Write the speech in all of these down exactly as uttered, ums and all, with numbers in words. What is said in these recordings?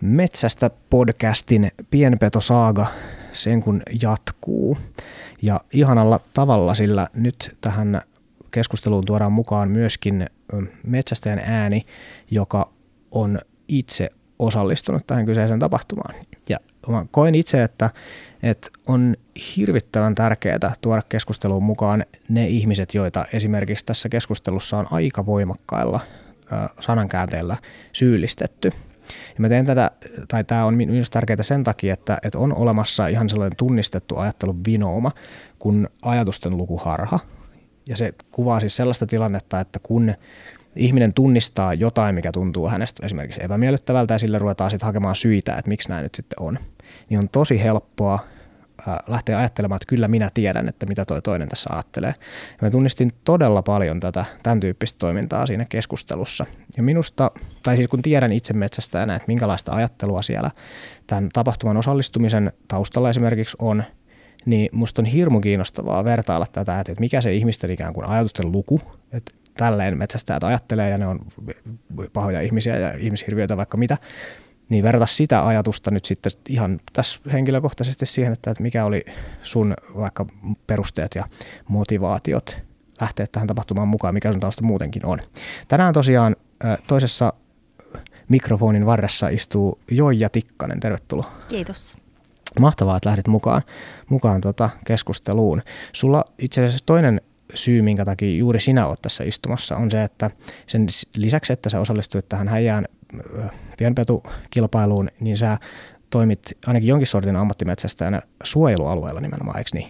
Metsästä podcastin pienpetosaaga sen kun jatkuu. Ja ihanalla tavalla, sillä nyt tähän keskusteluun tuodaan mukaan myöskin metsästäjän ääni, joka on itse osallistunut tähän kyseiseen tapahtumaan. Ja mä koen itse, että, että on hirvittävän tärkeää tuoda keskusteluun mukaan ne ihmiset, joita esimerkiksi tässä keskustelussa on aika voimakkailla äh, sanankäänteillä syyllistetty. Ja mä teen tätä, tai tämä on minusta tärkeää sen takia, että, että on olemassa ihan sellainen tunnistettu ajattelun vinooma kuin ajatusten lukuharha. Ja se kuvaa siis sellaista tilannetta, että kun ihminen tunnistaa jotain, mikä tuntuu hänestä esimerkiksi epämiellyttävältä, ja sille ruvetaan sitten hakemaan syitä, että miksi näin nyt sitten on, niin on tosi helppoa lähteä ajattelemaan, että kyllä minä tiedän, että mitä toi toinen tässä ajattelee. Ja mä tunnistin todella paljon tätä, tämän tyyppistä toimintaa siinä keskustelussa. Ja minusta, tai siis kun tiedän itse metsästäjänä, että minkälaista ajattelua siellä tämän tapahtuman osallistumisen taustalla esimerkiksi on, niin musta on hirmu kiinnostavaa vertailla tätä, että mikä se ihmisten ikään kuin ajatusten luku, että tälleen metsästäjät ajattelee ja ne on pahoja ihmisiä ja ihmishirviöitä vaikka mitä, niin verrata sitä ajatusta nyt sitten ihan tässä henkilökohtaisesti siihen, että mikä oli sun vaikka perusteet ja motivaatiot lähteä tähän tapahtumaan mukaan, mikä sun tausta muutenkin on. Tänään tosiaan toisessa mikrofonin varressa istuu Joija Tikkanen. Tervetuloa. Kiitos. Mahtavaa, että lähdit mukaan, mukaan tota keskusteluun. Sulla itse asiassa toinen syy, minkä takia juuri sinä olet tässä istumassa, on se, että sen lisäksi, että sä osallistuit tähän Häijään pienpetukilpailuun, niin sä toimit ainakin jonkin sortin ammattimetsästäjänä suojelualueella nimenomaan, eikö niin?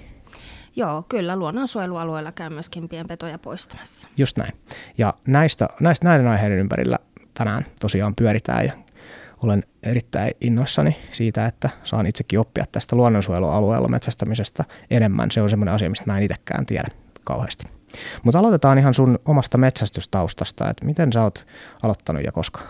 Joo, kyllä. Luonnonsuojelualueella käyn myöskin pienpetoja poistamassa. Just näin. Ja näistä, näistä näiden aiheiden ympärillä tänään tosiaan pyöritään ja olen erittäin innoissani siitä, että saan itsekin oppia tästä luonnonsuojelualueella metsästämisestä enemmän. Se on semmoinen asia, mistä mä en itsekään tiedä kauheasti. Mutta aloitetaan ihan sun omasta metsästystaustasta, että miten sä oot aloittanut ja koska?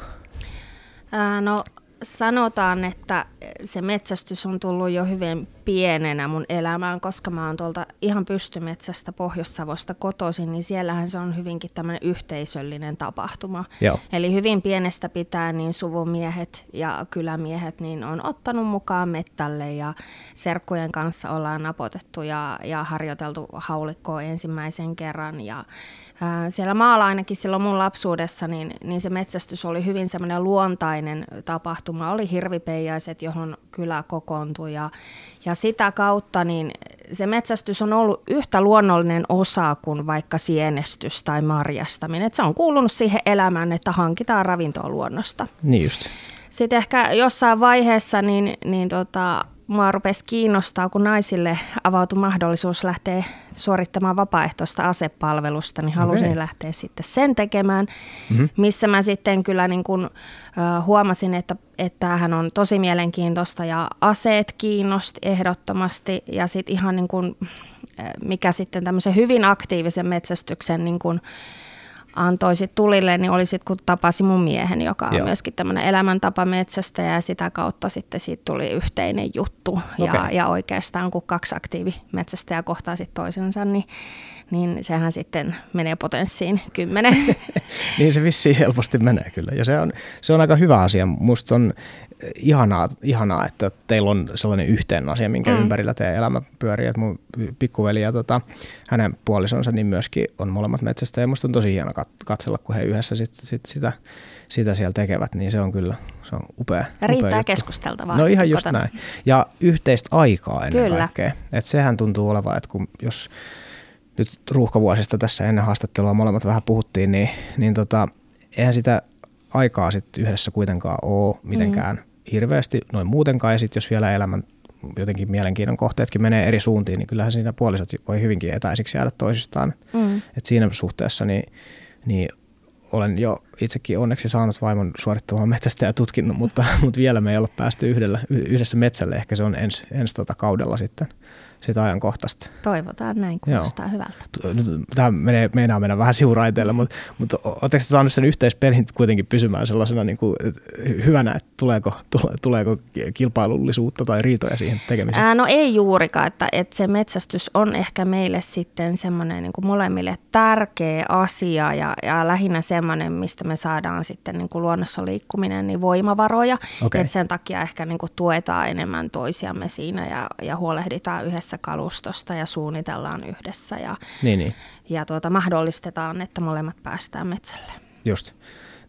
Ää, no sanotaan, että se metsästys on tullut jo hyvin pienenä mun elämään, koska mä oon tuolta ihan pystymetsästä Pohjois-Savosta kotoisin, niin siellähän se on hyvinkin tämmöinen yhteisöllinen tapahtuma. Joo. Eli hyvin pienestä pitää niin suvumiehet ja kylämiehet niin on ottanut mukaan mettälle ja serkkujen kanssa ollaan napotettu ja, ja harjoiteltu haulikkoa ensimmäisen kerran. Ja, ää, siellä maalla ainakin silloin mun lapsuudessa niin, niin se metsästys oli hyvin semmoinen luontainen tapahtuma. Oli hirvipeijaiset, johon kylä kokoontui ja, ja sitä kautta niin se metsästys on ollut yhtä luonnollinen osa kuin vaikka sienestys tai marjastaminen. Et se on kuulunut siihen elämään, että hankitaan ravintoa luonnosta. Niin just. Sitten ehkä jossain vaiheessa niin, niin tota, mua rupesi kiinnostaa, kun naisille avautui mahdollisuus lähteä suorittamaan vapaaehtoista asepalvelusta, niin halusin okay. lähteä sitten sen tekemään, mm-hmm. missä mä sitten kyllä niin kun, äh, huomasin, että tämähän on tosi mielenkiintoista ja aseet kiinnosti ehdottomasti ja sitten ihan niin kun, äh, mikä sitten tämmöisen hyvin aktiivisen metsästyksen niin kun, antoi sit tulille, niin oli sit, kun tapasi mun miehen, joka on Joo. myöskin tämmöinen elämäntapa metsästäjä ja sitä kautta sitten siitä tuli yhteinen juttu. Okay. Ja, ja oikeastaan kun kaksi aktiivimetsästäjää kohtaa sit toisensa, niin, niin sehän sitten menee potenssiin kymmenen. Niin se vissiin helposti menee kyllä ja se on, se on aika hyvä asia. Musta on ihanaa, ihanaa että teillä on sellainen yhteinen asia, minkä mm. ympärillä teidän elämä pyörii. Et mun pikkuveli ja tota, hänen puolisonsa niin myöskin on molemmat metsästäjä ja musta on tosi hieno katsella, kun he yhdessä sit, sit sitä, sitä siellä tekevät, niin se on kyllä se on upea. Riittää upea keskusteltavaa. No ihan just kotona. Näin. Ja yhteistä aikaa ennen kyllä. kaikkea. Että sehän tuntuu olevan, että kun jos nyt ruuhkavuosista tässä ennen haastattelua molemmat vähän puhuttiin, niin, niin tota, eihän sitä aikaa sit yhdessä kuitenkaan ole mitenkään mm. hirveästi, noin muutenkaan. Ja sitten jos vielä elämän jotenkin mielenkiinnon kohteetkin menee eri suuntiin, niin kyllähän siinä puolisot voi hyvinkin etäisiksi jäädä toisistaan. Mm. Et siinä suhteessa niin, niin olen jo itsekin onneksi saanut vaimon suorittamaan metsästä ja tutkinut, mutta, mutta vielä me ei olla päästy yhdellä, yhdessä metsälle. Ehkä se on ens, ensi tota kaudella sitten sitä ajankohtaista. Toivotaan näin, kuulostaa Joo. hyvältä. Tämä menee, meinaa mennä vähän sivuraiteille, mutta, mutta oletteko saanut sen yhteispelin kuitenkin pysymään sellaisena niin kuin, hyvänä, että tuleeko, tuleeko kilpailullisuutta tai riitoja siihen tekemiseen? Ää, no ei juurikaan, että, että se metsästys on ehkä meille sitten semmoinen niin kuin molemmille tärkeä asia ja, ja lähinnä semmoinen, mistä me saadaan sitten niin kuin luonnossa liikkuminen niin voimavaroja, okay. että sen takia ehkä niin kuin tuetaan enemmän toisiamme siinä ja, ja huolehditaan yhdessä kalustosta ja suunnitellaan yhdessä ja, niin, niin. ja tuota, mahdollistetaan, että molemmat päästään metsälle. Just.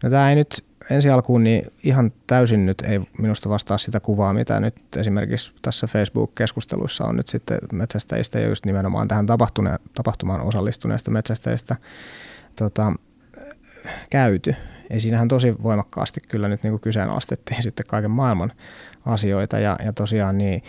No tämä ei nyt ensi alkuun niin ihan täysin nyt ei minusta vastaa sitä kuvaa, mitä nyt esimerkiksi tässä Facebook-keskusteluissa on nyt sitten metsästäjistä ja just nimenomaan tähän tapahtumaan osallistuneista metsästäjistä tota, käyty. Ja siinähän tosi voimakkaasti kyllä nyt niin kuin kyseenalaistettiin sitten kaiken maailman asioita ja, ja tosiaan niin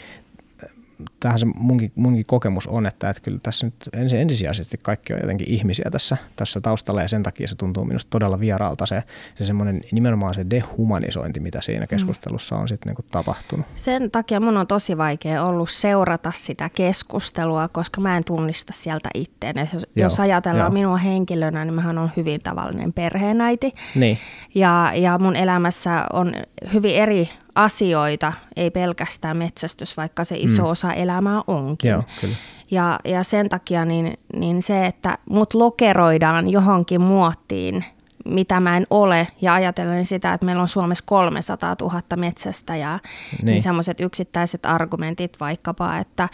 tämähän se munkin, munkin kokemus on, että, että kyllä tässä nyt ensisijaisesti kaikki on jotenkin ihmisiä tässä, tässä taustalla ja sen takia se tuntuu minusta todella vieraalta se, se semmoinen nimenomaan se dehumanisointi, mitä siinä keskustelussa on sitten niinku tapahtunut. Sen takia mun on tosi vaikea ollut seurata sitä keskustelua, koska mä en tunnista sieltä itteeni. Jos, jos ajatellaan minua henkilönä, niin mähän on hyvin tavallinen perheenäiti niin. ja, ja mun elämässä on hyvin eri asioita, ei pelkästään metsästys, vaikka se iso osa elämää onkin. Joo, kyllä. Ja, ja sen takia niin, niin se, että mut lokeroidaan johonkin muottiin, mitä mä en ole, ja ajatellen sitä, että meillä on Suomessa kolmesataatuhatta metsästäjää, niin, niin semmoiset yksittäiset argumentit vaikkapa, että,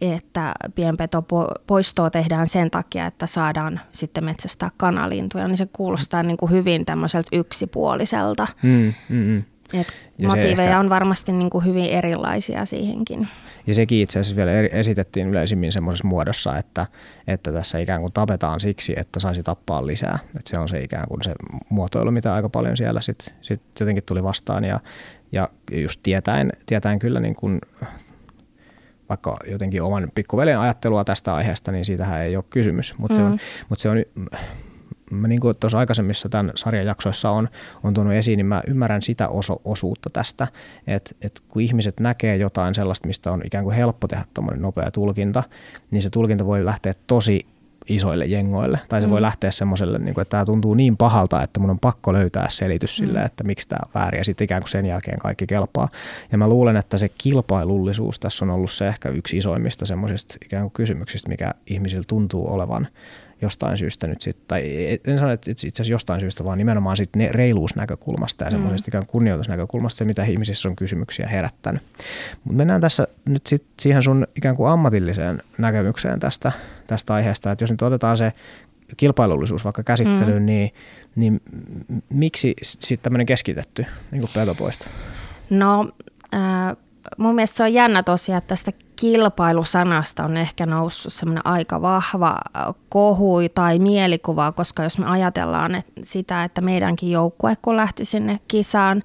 että pienpetopoistoa tehdään sen takia, että saadaan sitten metsästää kanalintuja, niin se kuulostaa niin kuin hyvin tämmöiseltä yksipuoliselta. Mm, mm, mm. Et motiiveja ehkä on varmasti niin kuin hyvin erilaisia siihenkin. Ja sekin itse asiassa vielä esitettiin yleisimmin semmoisessa muodossa, että, että tässä ikään kuin tapetaan siksi, että saisi tappaa lisää. Et se on se ikään kuin se muotoilu, mitä aika paljon siellä sitten sit jotenkin tuli vastaan. Ja, ja just tietäen, tietäen kyllä niin kuin vaikka jotenkin oman pikkuveljen ajattelua tästä aiheesta, niin siitähän ei ole kysymys. Mutta mm. se, mut se on... Mä niin kuin tuossa aikaisemmissa tämän sarjan jaksoissa on, on tuonut esiin, niin mä ymmärrän sitä oso, osuutta tästä, että et kun ihmiset näkee jotain sellaista, mistä on ikään kuin helppo tehdä tuommoinen nopea tulkinta, niin se tulkinta voi lähteä tosi isoille jengoille, tai se mm. voi lähteä semmoiselle, niin kuin, että tämä tuntuu niin pahalta, että mun on pakko löytää selitys sille, että miksi tämä on väärin, ja sitten ikään kuin sen jälkeen kaikki kelpaa. Ja mä luulen, että se kilpailullisuus tässä on ollut se ehkä yksi isoimmista semmoisista ikään kuin kysymyksistä, mikä ihmisillä tuntuu olevan jostain syystä nyt sitten, tai en sano, että itse asiassa jostain syystä, vaan nimenomaan sit ne reiluusnäkökulmasta ja semmoisesta ikään kunnioitusnäkökulmasta se, mitä ihmisissä on kysymyksiä herättänyt. Mutta mennään tässä nyt sitten siihen sun ikään kuin ammatilliseen näkemykseen tästä, tästä aiheesta, että jos nyt otetaan se kilpailullisuus vaikka käsittelyyn, mm. niin, niin miksi sitten tämmöinen keskitetty niin kuin petopoisto? No äh, mun mielestä se on jännä tosiaan, että tästä kilpailusanasta on ehkä noussut semmoinen aika vahva kohu tai mielikuva, koska jos me ajatellaan että sitä, että meidänkin joukkue, kun lähti sinne kisaan,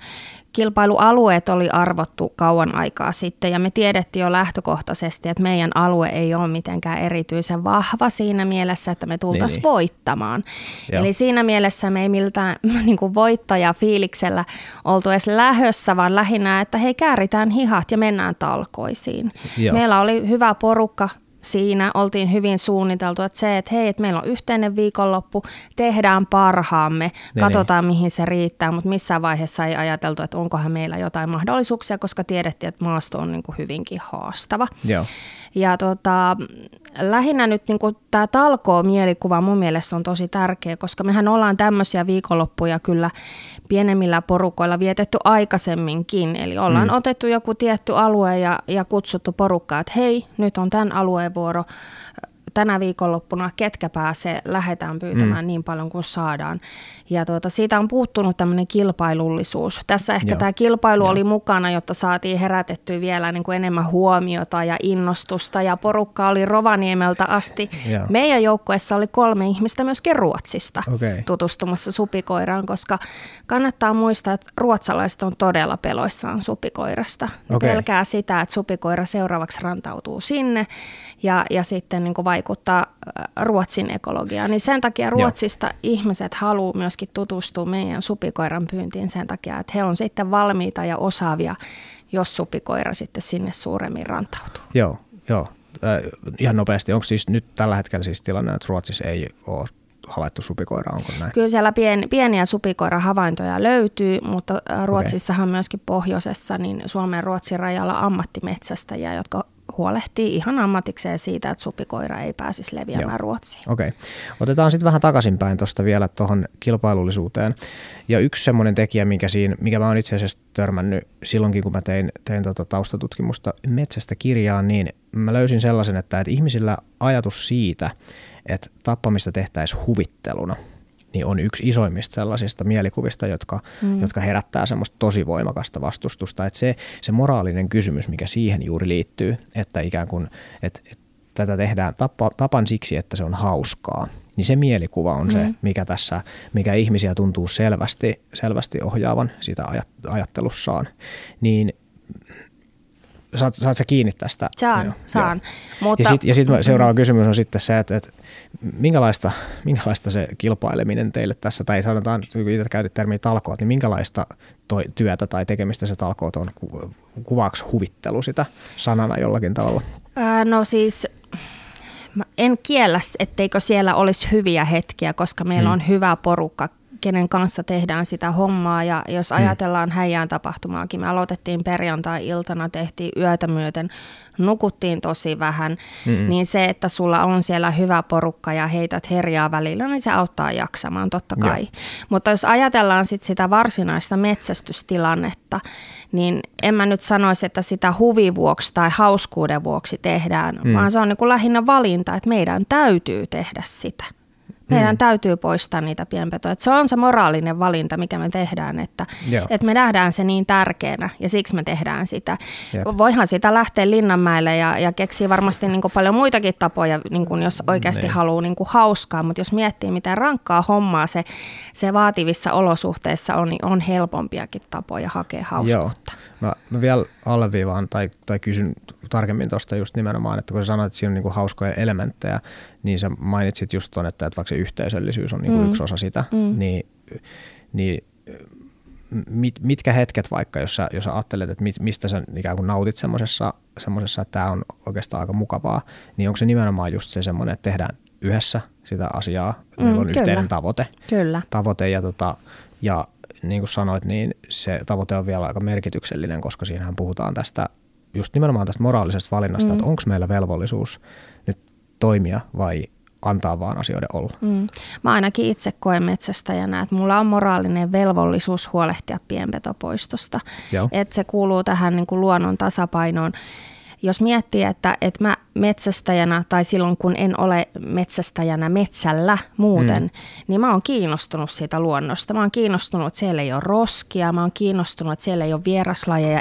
kilpailualueet oli arvottu kauan aikaa sitten ja me tiedettiin jo lähtökohtaisesti, että meidän alue ei ole mitenkään erityisen vahva siinä mielessä, että me tultaisiin niin, niin. voittamaan. Joo. Eli siinä mielessä me ei miltään niin kuin voittajafiiliksellä oltu edes lähössä, vaan lähinnä, että hei kääritään hihat ja mennään talkoisiin. Joo. Meillä oli hyvä porukka siinä, oltiin hyvin suunniteltu, että se, että hei, että meillä on yhteinen viikonloppu, tehdään parhaamme, ne, katsotaan ne. mihin se riittää, mutta missään vaiheessa ei ajateltu, että onkohan meillä jotain mahdollisuuksia, koska tiedettiin, että maasto on niin kuin hyvinkin haastava. Joo. Ja tota, lähinnä nyt niin kuin tämä talkoo-mielikuva mun mielestä on tosi tärkeä, koska mehän ollaan tämmöisiä viikonloppuja kyllä pienemmillä porukoilla vietetty aikaisemminkin, eli ollaan mm. otettu joku tietty alue ja, ja kutsuttu porukkaa, että hei, nyt on tämän alueen vuoro tänä viikonloppuna, ketkä pääsee, lähdetään pyytämään mm. niin paljon kuin saadaan. Ja tuota, siitä on puuttunut tämmöinen kilpailullisuus. Tässä ehkä Joo. tämä kilpailu Joo. oli mukana, jotta saatiin herätettyä vielä niin kuin enemmän huomiota ja innostusta, ja porukka oli Rovaniemeltä asti. Joo. Meidän joukkueessa oli kolme ihmistä myöskin Ruotsista okay. tutustumassa supikoiraan, koska kannattaa muistaa, että ruotsalaiset on todella peloissaan supikoirasta. Ne okay. pelkää sitä, että supikoira seuraavaksi rantautuu sinne, ja, ja sitten niin kuin vaikuttaa Ruotsin ekologiaan, niin sen takia Ruotsista Joo. ihmiset haluaa myöskin tutustua meidän supikoiran pyyntiin sen takia, että he on sitten valmiita ja osaavia, jos supikoira sitten sinne suuremmin rantautuu. Joo, joo. Äh, ihan nopeasti, onko siis nyt tällä hetkellä siis tilanne, että Ruotsissa ei ole havaittu supikoiraa, onko näin? Kyllä siellä pien, pieniä supikoirahavaintoja löytyy, mutta Ruotsissahan okay. myöskin pohjoisessa niin Suomen ja Ruotsin rajalla ammattimetsästäjiä, jotka huolehtii ihan ammatikseen siitä, että supikoira ei pääsisi leviämään Joo. Ruotsiin. Okei. Okay. Otetaan sitten vähän takaisinpäin tuosta vielä tuohon kilpailullisuuteen. Ja yksi semmoinen tekijä, mikä, siinä, mikä mä oon itse asiassa törmännyt silloinkin, kun mä tein, tein tota taustatutkimusta metsästä kirjaan, niin mä löysin sellaisen, että, että ihmisillä ajatus siitä, että tappamista tehtäisiin huvitteluna, niin on yksi isoimmista sellaisista mielikuvista, jotka, mm. jotka herättää semmoista tosi voimakasta vastustusta. Että se, se moraalinen kysymys, mikä siihen juuri liittyy, että ikään kuin että, että tätä tehdään tappa, tapan siksi, että se on hauskaa, niin se mielikuva on mm. se, mikä tässä, mikä ihmisiä tuntuu selvästi, selvästi ohjaavan sitä ajattelussaan, niin saat, saat sä kiinni tästä? Saan, joo, saan. Joo. Mutta... Ja sitten sit seuraava kysymys on sitten se, että, että minkälaista, minkälaista se kilpaileminen teille tässä, tai sanotaan, itse käytit termiä talkoot, niin minkälaista toi, työtä tai tekemistä se talkoot on, kuvaako huvittelu sitä sanana jollakin tavalla? Ää, no siis... Mä en kiellä, etteikö siellä olisi hyviä hetkiä, koska meillä hmm. on hyvä porukka, kenen kanssa tehdään sitä hommaa. Ja jos ajatellaan hmm. Häijään tapahtumaakin, me aloitettiin perjantai-iltana, tehtiin yötä myöten, nukuttiin tosi vähän. Hmm. Niin se, että sulla on siellä hyvä porukka ja heität herjaa välillä, niin se auttaa jaksamaan totta kai. Joo. Mutta jos ajatellaan sit sitä varsinaista metsästystilannetta, niin en mä nyt sanoisi, että sitä huvin vuoksi tai hauskuuden vuoksi tehdään, hmm. vaan se on niin kuin lähinnä valinta, että meidän täytyy tehdä sitä. Meidän mm. täytyy poistaa niitä pienpetoja. Et se on se moraalinen valinta, mikä me tehdään, että et me nähdään se niin tärkeänä ja siksi me tehdään sitä. Jep. Voihan sitä lähteä Linnanmäelle ja, ja keksiä varmasti niinku paljon muitakin tapoja, niinku jos oikeasti mm. haluaa niinku hauskaa, mutta jos miettii, miten rankkaa hommaa se, se vaativissa olosuhteissa on, niin on helpompiakin tapoja hakea hauskuutta. Mä, mä vielä alleviivaan tai, tai kysyn tarkemmin tuosta just nimenomaan, että kun sä sanoit, että siinä on niinku hauskoja elementtejä, niin sä mainitsit just tuon, että, että vaikka se yhteisöllisyys on niinku mm. yksi osa sitä, mm. niin, niin mit, mitkä hetket vaikka, jos sä, jos sä ajattelet, että mit, mistä sä ikään kuin nautit semmosessa, semmosessa, että tää on oikeastaan aika mukavaa, niin onko se nimenomaan just se semmoinen, että tehdään yhdessä sitä asiaa, mm, meillä on kyllä. yhteinen tavoite, kyllä. tavoite ja, tota, ja niin kuin sanoit, niin se tavoite on vielä aika merkityksellinen, koska siinähän puhutaan tästä, just nimenomaan tästä moraalisesta valinnasta, mm. että onko meillä velvollisuus nyt toimia vai antaa vaan asioiden olla. Mm. Mä ainakin itse koen metsästäjänä, että mulla on moraalinen velvollisuus huolehtia pienpetopoistosta. Että se kuuluu tähän niin kuin luonnon tasapainoon. Jos miettii, että, että mä metsästäjänä tai silloin kun en ole metsästäjänä metsällä muuten, mm. niin mä oon kiinnostunut siitä luonnosta. Mä oon kiinnostunut, että siellä ei ole roskia, mä oon kiinnostunut, että siellä ei ole vieraslajeja,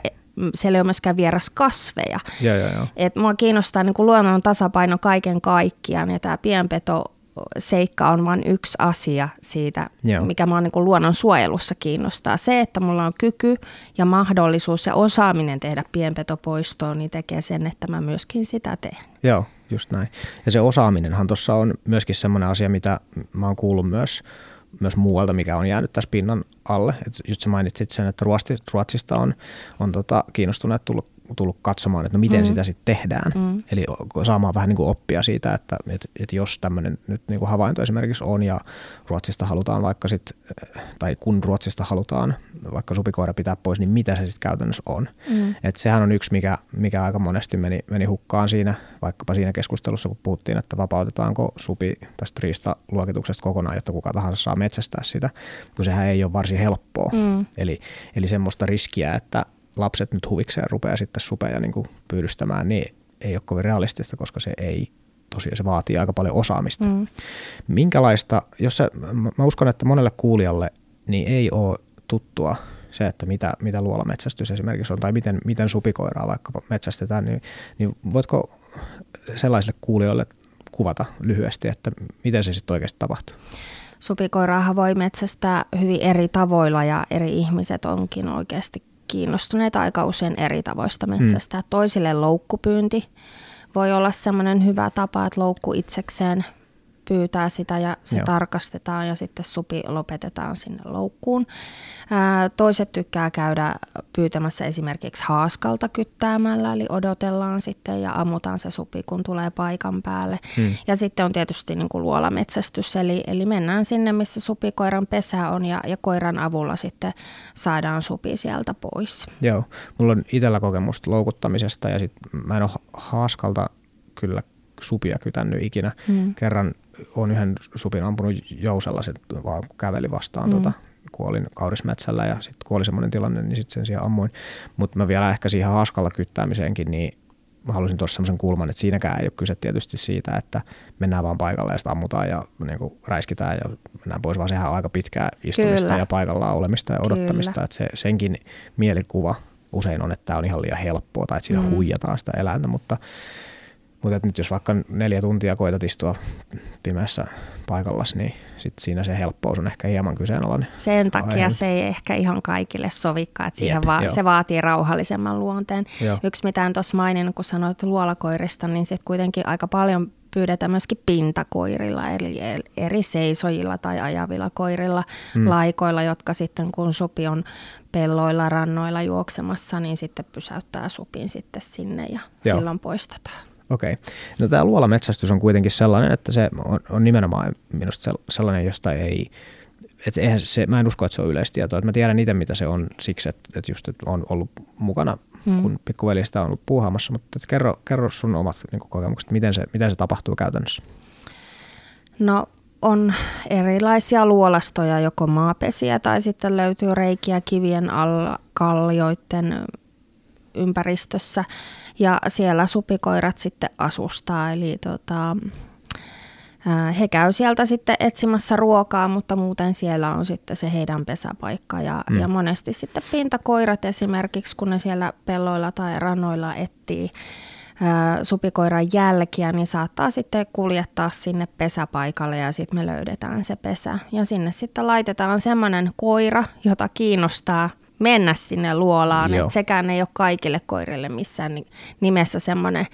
siellä ei ole myöskään vieraskasveja. Joo, joo, joo. Et mua kiinnostaa niin kuin luonnon tasapaino kaiken kaikkiaan ja tämä pienpetoseikka on vain yksi asia siitä, joo. mikä mua niin kuin luonnon suojelussa kiinnostaa. Se, että mulla on kyky ja mahdollisuus ja osaaminen tehdä pienpetopoistoa, niin tekee sen, että mä myöskin sitä teen. Joo, just näin. Ja se osaaminenhan tuossa on myöskin semmoinen asia, mitä mä oon kuullut myös. myös muualta, mikä on jäänyt tässä pinnan alle. Et just sä mainitsit sen, että Ruotsista on, on tota kiinnostuneet tullut, tullut katsomaan, että no miten mm. sitä sitten tehdään. Mm. Eli saamaan vähän niin kuin oppia siitä, että et, et jos tämmöinen nyt niin kuin havainto esimerkiksi on ja Ruotsista halutaan vaikka sitten, tai kun Ruotsista halutaan vaikka supikoira pitää pois, niin mitä se sitten käytännössä on. Mm. Et sehän on yksi, mikä, mikä aika monesti meni, meni hukkaan siinä, vaikkapa siinä keskustelussa, kun puhuttiin, että vapautetaanko supi tästä riistaluokituksesta kokonaan, jotta kuka tahansa saa metsästää sitä, kun sehän ei ole varsin helppoa. Mm. Eli, eli semmoista riskiä, että lapset nyt huvikseen rupeaa sitten supeja niin kuin pyydystämään, niin ei ole kovin realistista, koska se ei tosiaan, se vaatii aika paljon osaamista. Mm. Minkälaista, jos se, mä uskon, että monelle kuulijalle niin ei ole tuttua se, että mitä, mitä luolametsästys esimerkiksi on, tai miten, miten supikoiraa vaikka metsästetään, niin, niin voitko sellaisille kuulijoille kuvata lyhyesti, että miten se sitten oikeasti tapahtuu? Supikoiraahan voi metsästää hyvin eri tavoilla, ja eri ihmiset onkin oikeasti kiinnostuneita aika usein eri tavoista metsästä. Mm. Toisille loukkupyynti voi olla semmoinen hyvä tapa, että loukku itsekseen pyytää sitä ja se Joo. tarkastetaan ja sitten supi lopetetaan sinne loukkuun. Ää, toiset tykkää käydä pyytämässä esimerkiksi haaskalta kyttäämällä, eli odotellaan sitten ja ammutaan se supi, kun tulee paikan päälle. Hmm. Ja sitten on tietysti niin kuin luolametsästys, eli, eli mennään sinne, missä supikoiran pesä on ja, ja koiran avulla sitten saadaan supi sieltä pois. Joo, mulla on itsellä kokemusta loukuttamisesta ja sit mä en ole haaskalta kyllä supia kytännyt ikinä. Mm. Kerran olen yhden supin ampunut jousella, se vaan käveli vastaan, mm. tota, kun olin kaurismetsällä ja sitten kun oli semmoinen tilanne, niin sitten sen siihen ammuin. Mutta mä vielä ehkä siihen haaskalla kyttäämiseenkin, niin mä halusin tuossa semmoisen kulman, että siinäkään ei ole kyse tietysti siitä, että mennään vaan paikalle ja sitten ammutaan ja niin kuin räiskitään ja mennään pois, vaan sehän on aika pitkää istumista Kyllä. ja paikallaan olemista ja odottamista. Että se, senkin mielikuva usein on, että tämä on ihan liian helppoa tai että siinä mm. huijataan sitä eläintä, mutta Mutta nyt jos vaikka neljä tuntia koetat istua pimeässä paikallasi, niin sit siinä se helppous on ehkä hieman kyseenalainen. Sen takia aihe. Se ei ehkä ihan kaikille sovikaan, että siihen Jep, va- se vaatii rauhallisemman luonteen. Joo. Yksi mitä en tuossa mainin, kun sanoit luolakoirista, niin sitten kuitenkin aika paljon pyydetään myöskin pintakoirilla, eli eri seisojilla tai ajavilla koirilla, mm. laikoilla, jotka sitten kun supi on pelloilla, rannoilla juoksemassa, niin sitten pysäyttää supin sitten sinne ja Joo. silloin poistetaan. Okei. No tämä luolametsästys on kuitenkin sellainen, että se on, on nimenomaan minusta sellainen, josta ei, että eihän se, mä en usko, että se on yleistietoa. Että mä tiedän itse, mitä se on siksi, että, että just että on ollut mukana, hmm. kun pikkuveli sitä on ollut puuhaamassa, mutta kerro, kerro sun omat niin kuin kokemukset, miten se, miten se tapahtuu käytännössä? No on erilaisia luolastoja, joko maapesiä tai sitten löytyy reikiä kivien alla, kallioiden ympäristössä ja siellä supikoirat sitten asustaa, eli tota, he käy sieltä sitten etsimässä ruokaa, mutta muuten siellä on sitten se heidän pesäpaikka ja, mm. ja monesti sitten pintakoirat esimerkiksi, kun ne siellä pelloilla tai rannoilla etsii supikoiran jälkiä, niin saattaa sitten kuljettaa sinne pesäpaikalle ja sitten me löydetään se pesä ja sinne sitten laitetaan semmoinen koira, jota kiinnostaa mennä sinne luolaan, että sekään ei ole kaikille koirille missään nimessä semmoinen,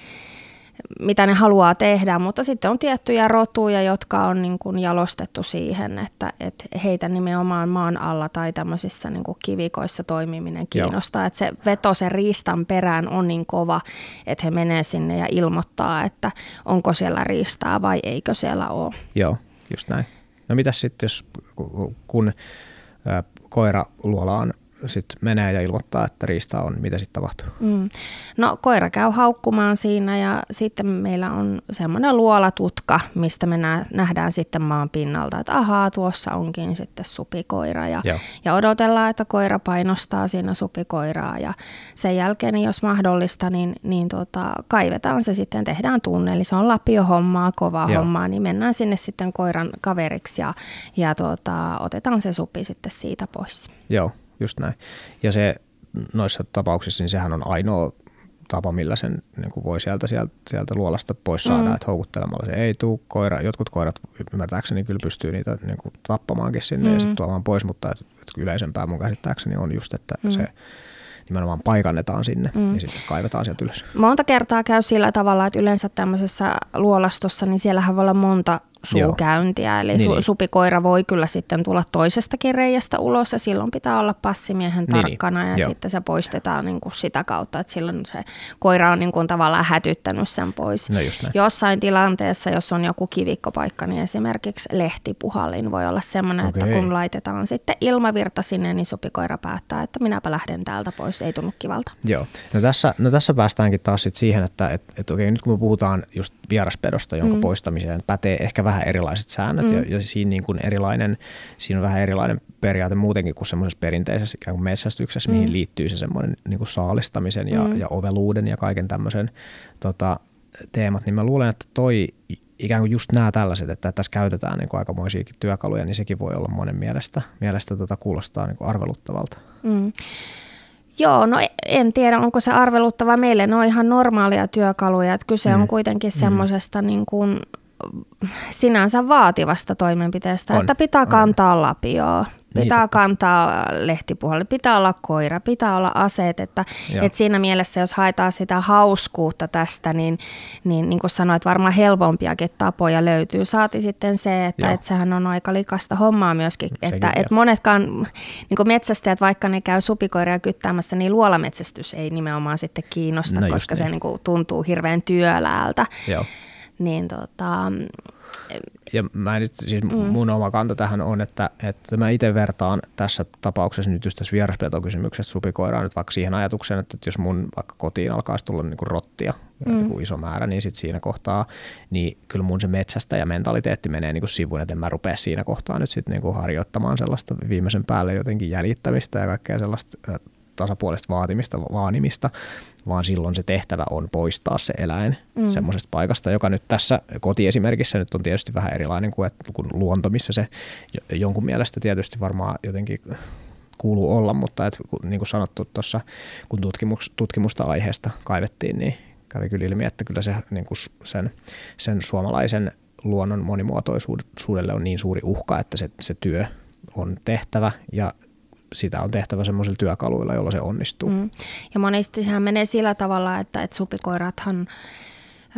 mitä ne haluaa tehdä, mutta sitten on tiettyjä rotuja, jotka on niin kuin jalostettu siihen, että, että heitä nimenomaan maan alla tai tämmöisissä niin kuin kivikoissa toimiminen kiinnostaa, Joo. että se veto sen riistan perään on niin kova, että he menee sinne ja ilmoittaa, että onko siellä riistaa vai eikö siellä ole. Joo, just näin. No mitäs sitten, jos kun äh, koira luolaan sitten menee ja ilmoittaa, että riistaa on. Mitä sitten tapahtuu? Mm. No koira käy haukkumaan siinä ja sitten meillä on semmoinen luolatutka, mistä me nähdään sitten maan pinnalta, että ahaa, tuossa onkin sitten supikoira. Ja, ja odotellaan, että koira painostaa siinä supikoiraa ja sen jälkeen, niin jos mahdollista, niin, niin tota, kaivetaan se sitten, tehdään tunneli. Se on lapiohommaa, kovaa Joo. hommaa, niin mennään sinne sitten koiran kaveriksi ja, ja tota, otetaan se supi sitten siitä pois. Joo. Just näin. Ja se noissa tapauksissa, niin sehän on ainoa tapa, millä sen niin kuin voi sieltä, sieltä, sieltä luolasta pois saada, mm. että houkuttelemalla se ei tule. Koira, jotkut koirat ymmärtääkseni kyllä pystyy niitä niin kuin tappamaankin sinne mm. ja sitten tuomaan pois, mutta et, et yleisempää mun käsittääkseni on just, että mm. se nimenomaan paikannetaan sinne mm. ja sitten kaivetaan sieltä ylös. Monta kertaa käy sillä tavalla, että yleensä tämmöisessä luolastossa, niin siellähän voi olla monta suukäyntiä, eli niin, su- supikoira voi kyllä sitten tulla toisestakin reiästä ulos ja silloin pitää olla passimiehen tarkkana niin, ja jo. sitten se poistetaan niin kuin sitä kautta, että silloin se koira on niin kuin tavallaan hätyttänyt sen pois. No jossain tilanteessa, jos on joku kivikkopaikka, niin esimerkiksi lehtipuhallin voi olla semmoinen, okay. että kun laitetaan sitten ilmavirta sinne, niin supikoira päättää, että minäpä lähden täältä pois, ei tunnu kivalta. Joo, no tässä, no tässä päästäänkin taas sit siihen, että et, et okei, nyt kun me puhutaan just vieraspedosta, jonka mm. poistamiseen pätee ehkä vähän erilaiset säännöt mm. ja, ja siinä, niin kuin erilainen, siinä on vähän erilainen periaate muutenkin kuin semmoisessa perinteisessä ikään kuin metsästyksessä, mm. mihin liittyy se semmoinen niin kuin saalistamisen ja, mm. ja oveluuden ja kaiken tämmöisen tota, teemat, niin mä luulen, että toi ikään kuin just nämä tällaiset, että tässä käytetään niin kuin aikamoisiakin työkaluja, niin sekin voi olla monen mielestä, mielestä tota, kuulostaa niin kuin arveluttavalta. Mm. Joo, no en tiedä, onko se arveluttava meille, ne on ihan normaalia työkaluja, että kyse mm. on kuitenkin semmoisesta mm. niin kuin sinänsä vaativasta toimenpiteestä, on, että pitää kantaa lapioa, Pitää niitä kantaa lehtipuhalle, pitää olla koira, pitää olla aseet. Että, et siinä mielessä, jos haetaan sitä hauskuutta tästä, niin niin, niin kuin sanoit, varmaan helpompiakin tapoja löytyy. Saati sitten se, että et sehän on aika likasta hommaa myöskin. Sekin, että et monetkaan niin kuin metsästäjät, vaikka ne käy supikoiria kyttäämässä, niin luolametsästys ei nimenomaan sitten kiinnosta, no koska niin. se niin kuin tuntuu hirveän työläältä. Joo. Niin tota... Ja mä nyt, siis mun mm. oma kanta tähän on, että, että mä itse vertaan tässä tapauksessa nyt just tässä vieraspetokysymyksessä supikoiraa nyt vaikka siihen ajatukseen, että jos mun vaikka kotiin alkaisi tulla niin kuin rottia mm. niin kuin iso määrä, niin sitten siinä kohtaa, niin kyllä mun se metsästä ja mentaliteetti menee niin kuin sivuun, että en mä rupea siinä kohtaa nyt sitten niin kuin harjoittamaan sellaista viimeisen päälle jotenkin jäljittämistä ja kaikkea sellaista tasapuolista vaatimista, vaanimista, vaan silloin se tehtävä on poistaa se eläin mm. semmoisesta paikasta, joka nyt tässä kotiesimerkissä nyt on tietysti vähän erilainen kuin, että, kuin luonto, missä se jonkun mielestä tietysti varmaan jotenkin kuuluu olla, mutta et, niin kuin sanottu tuossa, kun tutkimus, tutkimusta aiheesta kaivettiin, niin kävi kyllä ilmi, että kyllä se, niin kuin sen, sen suomalaisen luonnon monimuotoisuudelle on niin suuri uhka, että se, se työ on tehtävä ja sitä on tehtävä semmoisilla työkaluilla, joilla se onnistuu. Mm. Ja monesti sehän menee sillä tavalla, että, että supikoirathan,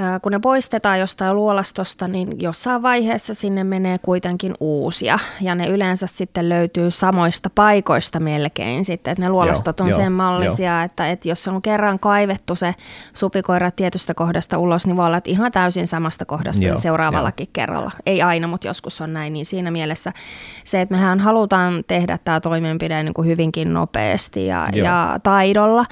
ää, kun ne poistetaan jostain luolastosta, niin jossain vaiheessa sinne menee kuitenkin uusia. Ja ne yleensä sitten löytyy samoista paikoista melkein sitten. Että ne luolastot joo, on jo, sen mallisia, että, että jos on kerran kaivettu se supikoira tietystä kohdasta ulos, niin voi olla, että ihan täysin samasta kohdasta joo, niin seuraavallakin jo. kerralla. Ei aina, mutta joskus on näin. Niin siinä mielessä se, että mehän halutaan tehdä tämä toimenpide niin kuin hyvinkin nopeasti ja, ja taidolla.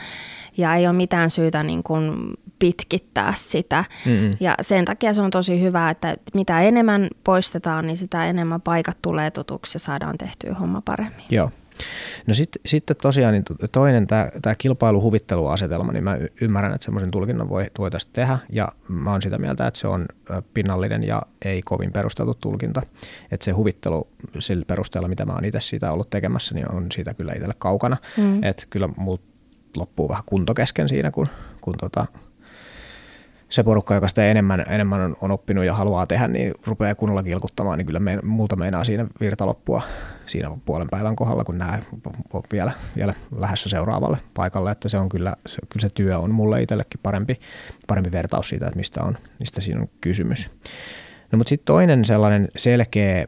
Ja ei ole mitään syytä niin kuin pitkittää sitä. Mm-mm. Ja sen takia se on tosi hyvä, että mitä enemmän poistetaan, niin sitä enemmän paikat tulee tutuksi ja saadaan tehtyä homma paremmin. Joo. No sitten sit tosiaan niin toinen tämä kilpailuhuvitteluasetelma, niin mä ymmärrän, että semmoisen tulkinnan voi, voi tästä tehdä ja mä oon sitä mieltä, että se on pinnallinen ja ei kovin perusteltu tulkinta. Että se huvittelu sillä perusteella, mitä mä oon itse siitä ollut tekemässä, niin on siitä kyllä itselle kaukana. Mm. Että kyllä mut loppuu vähän kunto kesken siinä, kun, kun tota, se porukka, joka sitä enemmän, enemmän on, on oppinut ja haluaa tehdä, niin rupeaa kunnolla kilkuttamaan, niin kyllä me, multa meinaa siinä virta loppua siinä puolen päivän kohdalla, kun nämä on vielä, vielä lähdössä seuraavalle paikalle, että se on kyllä se, kyllä se työ on mulle itsellekin parempi, parempi vertaus siitä, että mistä, on, mistä siinä on kysymys. No mutta sitten toinen sellainen selkeä,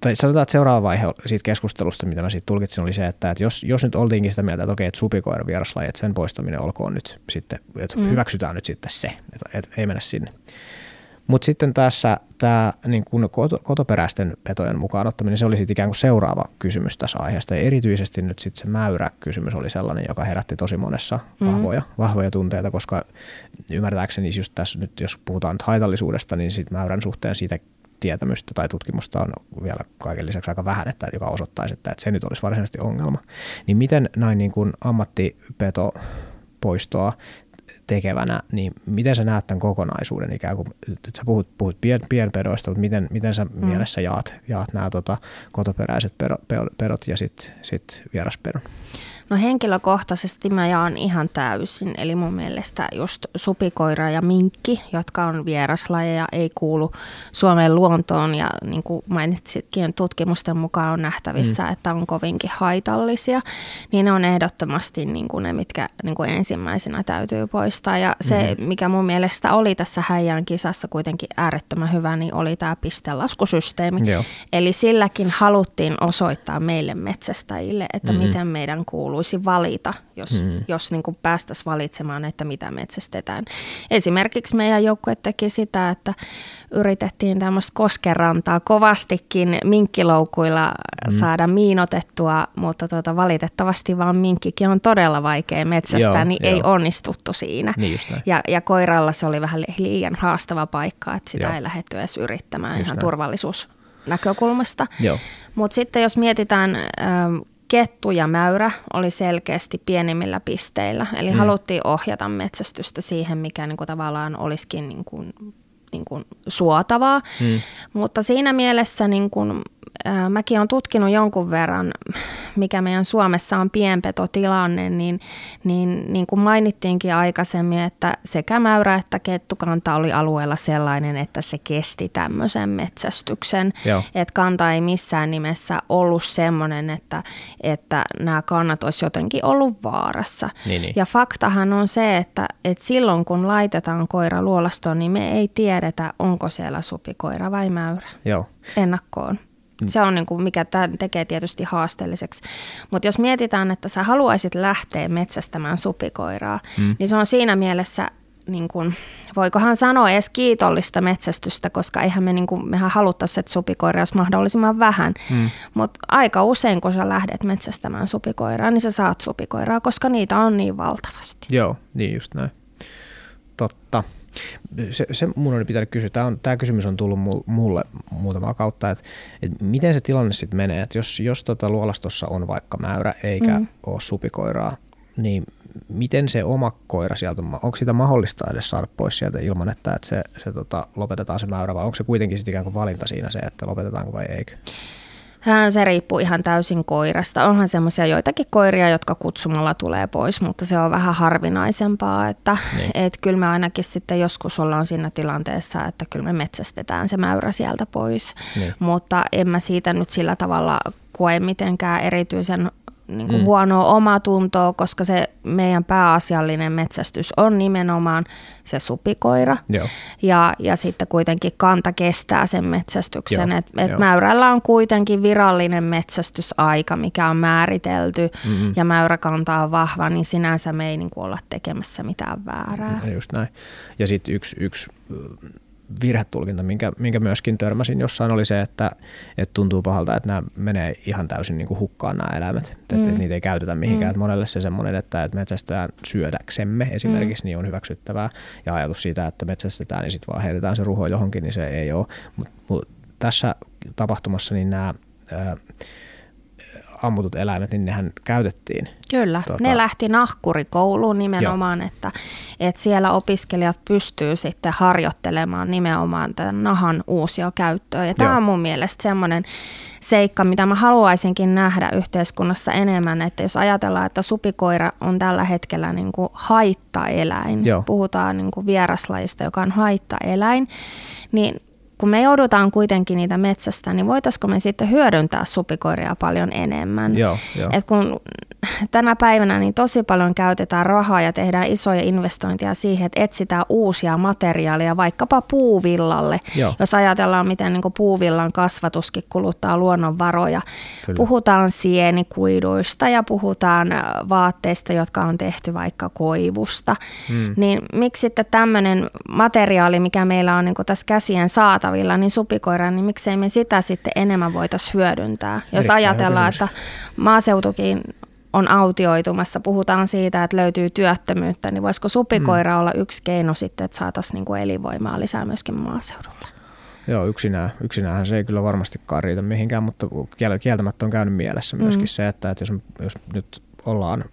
tai sanotaan, että seuraava vaihe siitä keskustelusta, mitä mä siitä tulkitsin, oli se, että jos, jos nyt oltiinkin sitä mieltä, että okei, että supikoira vieraslaji, että sen poistaminen olkoon nyt sitten, että mm. hyväksytään nyt sitten se, että, että ei mennä sinne. Mutta sitten tässä tämä niin kun kotoperäisten petojen mukaan ottaminen, se oli sitten ikään kuin seuraava kysymys tässä aiheesta. Ja erityisesti nyt sitten se mäyräkysymys oli sellainen, joka herätti tosi monessa vahvoja, vahvoja tunteita, koska ymmärtääkseni just tässä nyt, jos puhutaan nyt haitallisuudesta, niin sit mäyrän suhteen siitä tietämystä tai tutkimusta on vielä kaiken lisäksi aika vähän, että joka osoittaisi, että se nyt olisi varsinaisesti ongelma. Niin miten näin niin kuin ammattipetopoistoa tekevänä, niin miten sä näet tämän kokonaisuuden ikään kuin, että sä puhut, puhut pien, pienpedoista, mutta miten, miten sä mm. mielessä jaat, jaat nämä tota, kotoperäiset pedot, pedot ja sitten sit vieraspedon? No henkilökohtaisesti mä jaan ihan täysin, eli mun mielestä just supikoira ja minkki, jotka on vieraslajeja, ei kuulu Suomen luontoon ja niin kuin mainitsitkin, tutkimusten mukaan on nähtävissä, mm. että on kovinkin haitallisia, niin ne on ehdottomasti niin kuin ne, mitkä niin kuin ensimmäisenä täytyy poistaa. Ja se, mm. mikä mun mielestä oli tässä Häijän kisassa kuitenkin äärettömän hyvä, niin oli tämä pistelaskusysteemi. Joo. Eli silläkin haluttiin osoittaa meille metsästäjille, että mm. miten meidän kuuluu valita, jos, mm. jos niin kuin päästäisiin valitsemaan, että mitä metsästetään. Esimerkiksi meidän joukkue teki sitä, että yritettiin tämmöistä koskenrantaa kovastikin minkkiloukuilla mm. saada miinotettua, mutta tuota, valitettavasti vaan minkkikin on todella vaikea metsästää, joo, niin joo. ei onnistuttu siinä. Niin ja, ja koiralla se oli vähän liian haastava paikka, että sitä joo. ei lähdetty edes yrittämään just ihan näin. Turvallisuusnäkökulmasta. Mutta sitten jos mietitään Äh, kettu ja mäyrä oli selkeästi pienimmillä pisteillä, eli mm. haluttiin ohjata metsästystä siihen, mikä niin kuin tavallaan olisikin niin kuin, niin kuin suotavaa, mm. mutta siinä mielessä niin kuin ää, mäkin olen tutkinut jonkun verran, mikä meidän Suomessa on pienpetotilanne, niin, niin, niin kuin mainittiinkin aikaisemmin, että sekä mäyrä että kettukanta oli alueella sellainen, että se kesti tämmöisen metsästyksen. Että kanta ei missään nimessä ollut semmoinen, että, että nämä kannat olisi jotenkin ollut vaarassa. Niin, niin. Ja faktahan on se, että, että silloin kun laitetaan koira luolastoon, niin me ei tiedetä, onko siellä supikoira vai mäyrä. Joo. Ennakkoon. Se on niin kuin, mikä tämän tekee tietysti haasteelliseksi. Mutta jos mietitään, että sä haluaisit lähteä metsästämään supikoiraa, mm. niin se on siinä mielessä, niin kuin, voikohan sanoa edes kiitollista metsästystä, koska eihän me, niin kuin, mehän haluttaisiin, että supikoira olisi mahdollisimman vähän. Mm. Mutta aika usein, kun sä lähdet metsästämään supikoiraa, niin sä saat supikoiraa, koska niitä on niin valtavasti. Joo, niin just näin. Totta. Se, se mun oli pitänyt kysyä. Tämä, on, tämä kysymys on tullut mulle muutamaa kautta, että, että miten se tilanne sitten menee, että jos, jos tota luolastossa on vaikka mäyrä eikä mm. ole supikoiraa, niin miten se oma koira sieltä, onko sitä mahdollista edes saada pois sieltä ilman, että, että se, se tota, lopetetaan se mäyrä, vai onko se kuitenkin sitten ikään kuin valinta siinä se, että lopetetaanko vai eikö? Se riippuu ihan täysin koirasta. Onhan semmoisia joitakin koiria, jotka kutsumalla tulee pois, mutta se on vähän harvinaisempaa. Että, niin. et kyllä me ainakin sitten joskus ollaan siinä tilanteessa, että kyllä me metsästetään se mäyrä sieltä pois. Niin. Mutta en mä siitä nyt sillä tavalla koe mitenkään erityisen niin kuin mm. huonoa omatuntoa, koska se meidän pääasiallinen metsästys on nimenomaan se supikoira. Ja, ja sitten kuitenkin kanta kestää sen metsästyksen. Et, et mäyrällä on kuitenkin virallinen metsästysaika, mikä on määritelty, mm-hmm. ja mäyräkanta on vahva, niin sinänsä me ei niin kuin olla tekemässä mitään väärää. Ja just näin. Ja sitten yksi... yksi virhetulkinta, minkä, minkä myöskin törmäsin jossain, oli se, että, että tuntuu pahalta, että nämä menee ihan täysin niin kuin hukkaan nämä eläimet, että mm. niitä ei käytetä mihinkään. Mm. Monelle se semmoinen, että, että metsästetään syödäksemme esimerkiksi, mm. niin on hyväksyttävää, ja ajatus siitä, että metsästetään, niin sitten vaan heitetään se ruho johonkin, niin se ei ole. Mut, mut tässä tapahtumassa niin nämä... Ää, ammutut eläimet, niin nehän käytettiin. Kyllä, tuota... ne lähti nahkurikouluun nimenomaan, Joo. että, että siellä opiskelijat pystyy sitten harjoittelemaan nimenomaan tämän nahan uusiokäyttöön. Ja tämä Joo. on mun mielestä semmoinen seikka, mitä mä haluaisinkin nähdä yhteiskunnassa enemmän, että jos ajatellaan, että supikoira on tällä hetkellä niin kuin haittaeläin, Joo. puhutaan niin kuin vieraslajista, joka on haittaeläin, niin kun me joudutaan kuitenkin niitä metsästä, niin voitaisiko me sitten hyödyntää supikoiria paljon enemmän? Joo, jo. Et kun tänä päivänä niin tosi paljon käytetään rahaa ja tehdään isoja investointeja siihen, että etsitään uusia materiaaleja vaikkapa puuvillalle. Joo. Jos ajatellaan, miten niin kuin puuvillan kasvatuskin kuluttaa luonnonvaroja. Kyllä. Puhutaan sienikuiduista ja puhutaan vaatteista, jotka on tehty vaikka koivusta. Hmm. Niin miksi sitten tämmöinen materiaali, mikä meillä on niin kuin tässä käsien saatavilla, niin supikoiran, niin miksei me sitä sitten enemmän voitaisiin hyödyntää. Jos Erittäin ajatellaan, että maaseutukin on autioitumassa, puhutaan siitä, että löytyy työttömyyttä, niin voisiko supikoira mm. olla yksi keino sitten, että saataisiin niinku elinvoimaa lisää myöskin maaseudulla? Joo, yksinään, yksinäänhän se ei kyllä varmastikaan riitä mihinkään, mutta kieltämättä on käynyt mielessä myöskin mm. se, että, että jos, jos nyt ollaan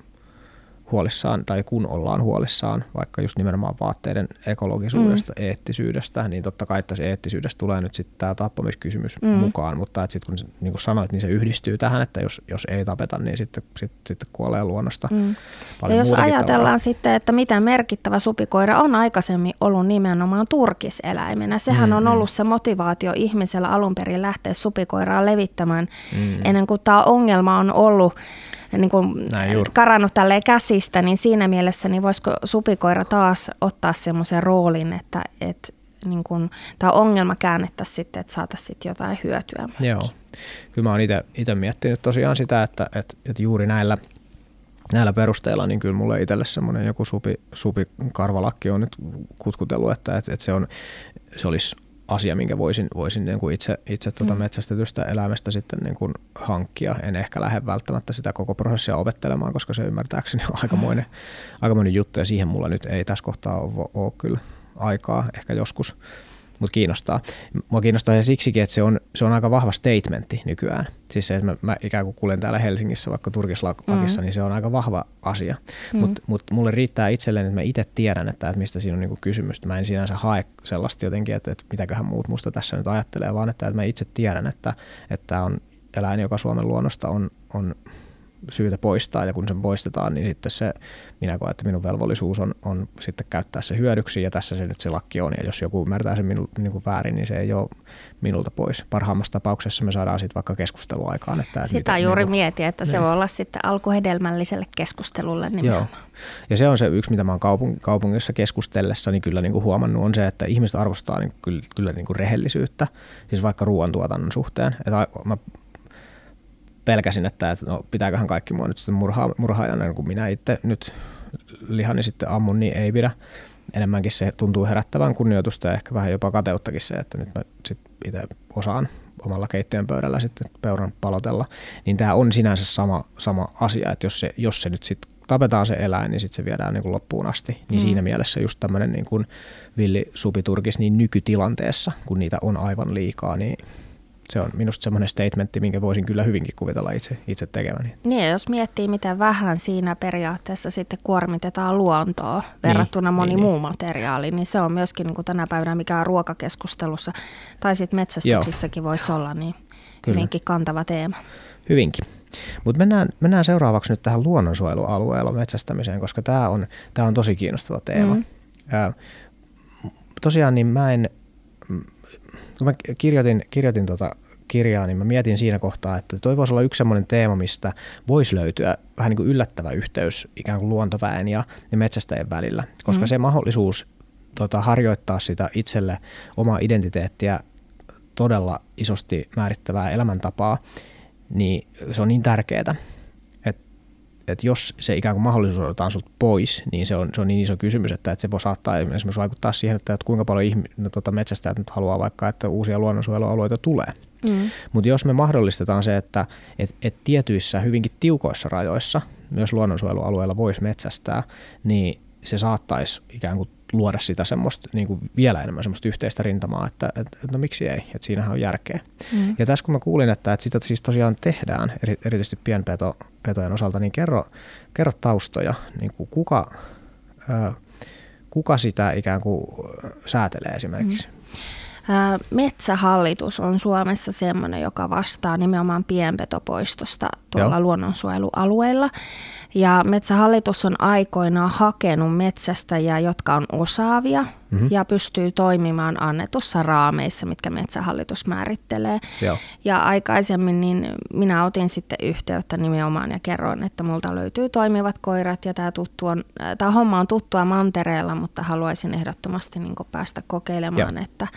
huolissaan tai kun ollaan huolissaan vaikka just nimenomaan vaatteiden ekologisuudesta, mm. eettisyydestä, niin totta kai tässä eettisyydestä tulee nyt sitten tämä tappamiskysymys mm. mukaan, mutta sitten kun niin kuin sanoit, niin se yhdistyy tähän, että jos, jos ei tapeta, niin sitten, sitten, sitten kuolee luonnosta mm. paljon. Ja jos ajatellaan tavalla. Sitten, että mitä merkittävä supikoira on aikaisemmin ollut nimenomaan turkiseläimenä, sehän mm. on ollut se motivaatio ihmisellä alun perin lähteä supikoiraa levittämään mm. ennen kuin tämä ongelma on ollut niin kuin karannut tälleen käsistä, niin siinä mielessä niin voisiko supikoira taas ottaa semmoisen roolin, että, että niin kuin, tämä ongelma käännettäisiin sitten, että saataisiin sitten jotain hyötyä myöskin. Joo. Kyllä mä oon itse miettinyt tosiaan sitä, että, että, että juuri näillä, näillä perusteilla, niin kyllä mulle itselle semmoinen joku supi, supikarvalakki on nyt kutkutellut, että, että, että se, on, se olisi asia, minkä voisin, voisin niin kuin itse, itse tuota metsästetystä eläimestä sitten niin kuin hankkia. En ehkä lähde välttämättä sitä koko prosessia opettelemaan, koska se ymmärtääkseni on aikamoinen, aikamoinen juttu, ja siihen mulla nyt ei tässä kohtaa ole, ole kyllä aikaa, ehkä joskus. mut kiinnostaa. Mua kiinnostaa se siksikin, että se on, se on aika vahva statementti nykyään. Siis se, että mä, mä ikään kuin kulen täällä Helsingissä vaikka turkislakissa, mm. niin se on aika vahva asia. Mm. Mutta mut mulle riittää itselleen, että mä itse tiedän, että, että mistä siinä on niinku kysymys. Mä en sinänsä hae sellaista jotenkin, että, että mitäköhän muut musta tässä nyt ajattelee, vaan että, että mä itse tiedän, että tämä on eläin, joka Suomen luonnosta on... on syytä poistaa, ja kun sen poistetaan, niin sitten se, minä koen, että minun velvollisuus on, on sitten käyttää se hyödyksi, ja tässä se nyt se lakki on, ja jos joku ymmärtää sen minu, niin kuin väärin, niin se ei ole minulta pois. Parhaimmassa tapauksessa me saadaan sitten vaikka keskustelua aikaan. Että sitä mitä, juuri niin mietin, että niin. Se voi olla sitten alkuhedelmälliselle keskustelulle nimenomaan. Joo. Ja se on se yksi, mitä mä oon kaupung- kaupungissa keskustellessa, niin kyllä niin kuin huomannut on se, että ihmiset arvostaa niin kyllä, kyllä niin kuin rehellisyyttä, siis vaikka ruoantuotannon suhteen. Että mä pelkäsin, että no, pitääköhän kaikki mua nyt sitten murhaa, murhaajana, kun minä itse nyt lihani sitten ammun, niin ei pidä. Enemmänkin se tuntuu herättävän kunnioitusta ja ehkä vähän jopa kateuttakin se, että nyt mä sitten itse osaan omalla keittiön pöydällä sitten peuran palotella. Niin tämä on sinänsä sama, sama asia, että jos se, jos se nyt sitten tapetaan se eläin, niin sitten se viedään niin kuin loppuun asti. Niin mm. siinä mielessä just tämmöinen niin kuin villisupiturkis niin nykytilanteessa, kun niitä on aivan liikaa, niin... Se on minusta semmoinen statementti, minkä voisin kyllä hyvinkin kuvitella itse, itse tekemäni. Niin, jos miettii, mitä vähän siinä periaatteessa sitten kuormitetaan luontoa verrattuna niin, moni niin, muu niin. materiaali, niin se on myöskin niin kuin tänä päivänä, mikä on ruokakeskustelussa tai sitten metsästyksissäkin voisi olla niin kyllä. hyvinkin kantava teema. Hyvinkin. Mutta mennään, mennään seuraavaksi nyt tähän luonnonsuojelualueella metsästämiseen, koska tämä on, tämä on tosi kiinnostava teema. Mm. Äh, tosiaan niin mä en... Kun mä kirjoitin, kirjoitin tuota kirjaa, niin mä mietin siinä kohtaa, että toi voisi olla yksi semmoinen teema, mistä voisi löytyä vähän niin kuin yllättävä yhteys ikään kuin luontoväen ja, ja metsästäjien välillä, koska mm. se mahdollisuus tota, harjoittaa sitä itselle omaa identiteettiä todella isosti määrittävää elämäntapaa, niin se on niin tärkeää, että, että jos se ikään kuin mahdollisuus otetaan sut pois, niin se on, se on niin iso kysymys, että, että se voi saattaa esimerkiksi vaikuttaa siihen, että, että kuinka paljon ihmi- no, tota metsästäjät nyt haluaa vaikka, että uusia luonnonsuojelualueita tulee. Mm. Mutta jos me mahdollistetaan se, että et, et tietyissä hyvinkin tiukoissa rajoissa myös luonnonsuojelualueilla voisi metsästää, niin se saattaisi ikään kuin luoda sitä semmoista, niin kuin vielä enemmän semmoista yhteistä rintamaa, että, että, että no miksi ei, että siinähän on järkeä. Mm. Ja tässä kun mä kuulin, että, että sitä siis tosiaan tehdään, eri, erityisesti pienpetojen osalta, niin kerro, kerro taustoja, niin kuin kuka, äh, kuka sitä ikään kuin säätelee esimerkiksi? Mm. Äh, Metsähallitus on Suomessa semmoinen, joka vastaa nimenomaan pienpetopoistosta tuolla Joo. luonnonsuojelualueilla. Ja Metsähallitus on aikoinaan hakenut metsästäjiä, jotka on osaavia mm-hmm. ja pystyy toimimaan annetussa raameissa, mitkä Metsähallitus määrittelee. Joo. Ja aikaisemmin niin minä otin sitten yhteyttä nimenomaan ja kerroin, että multa löytyy toimivat koirat ja tämä, tuttu on, tämä homma on tuttua mantereella, mutta haluaisin ehdottomasti niin kuin päästä kokeilemaan, että,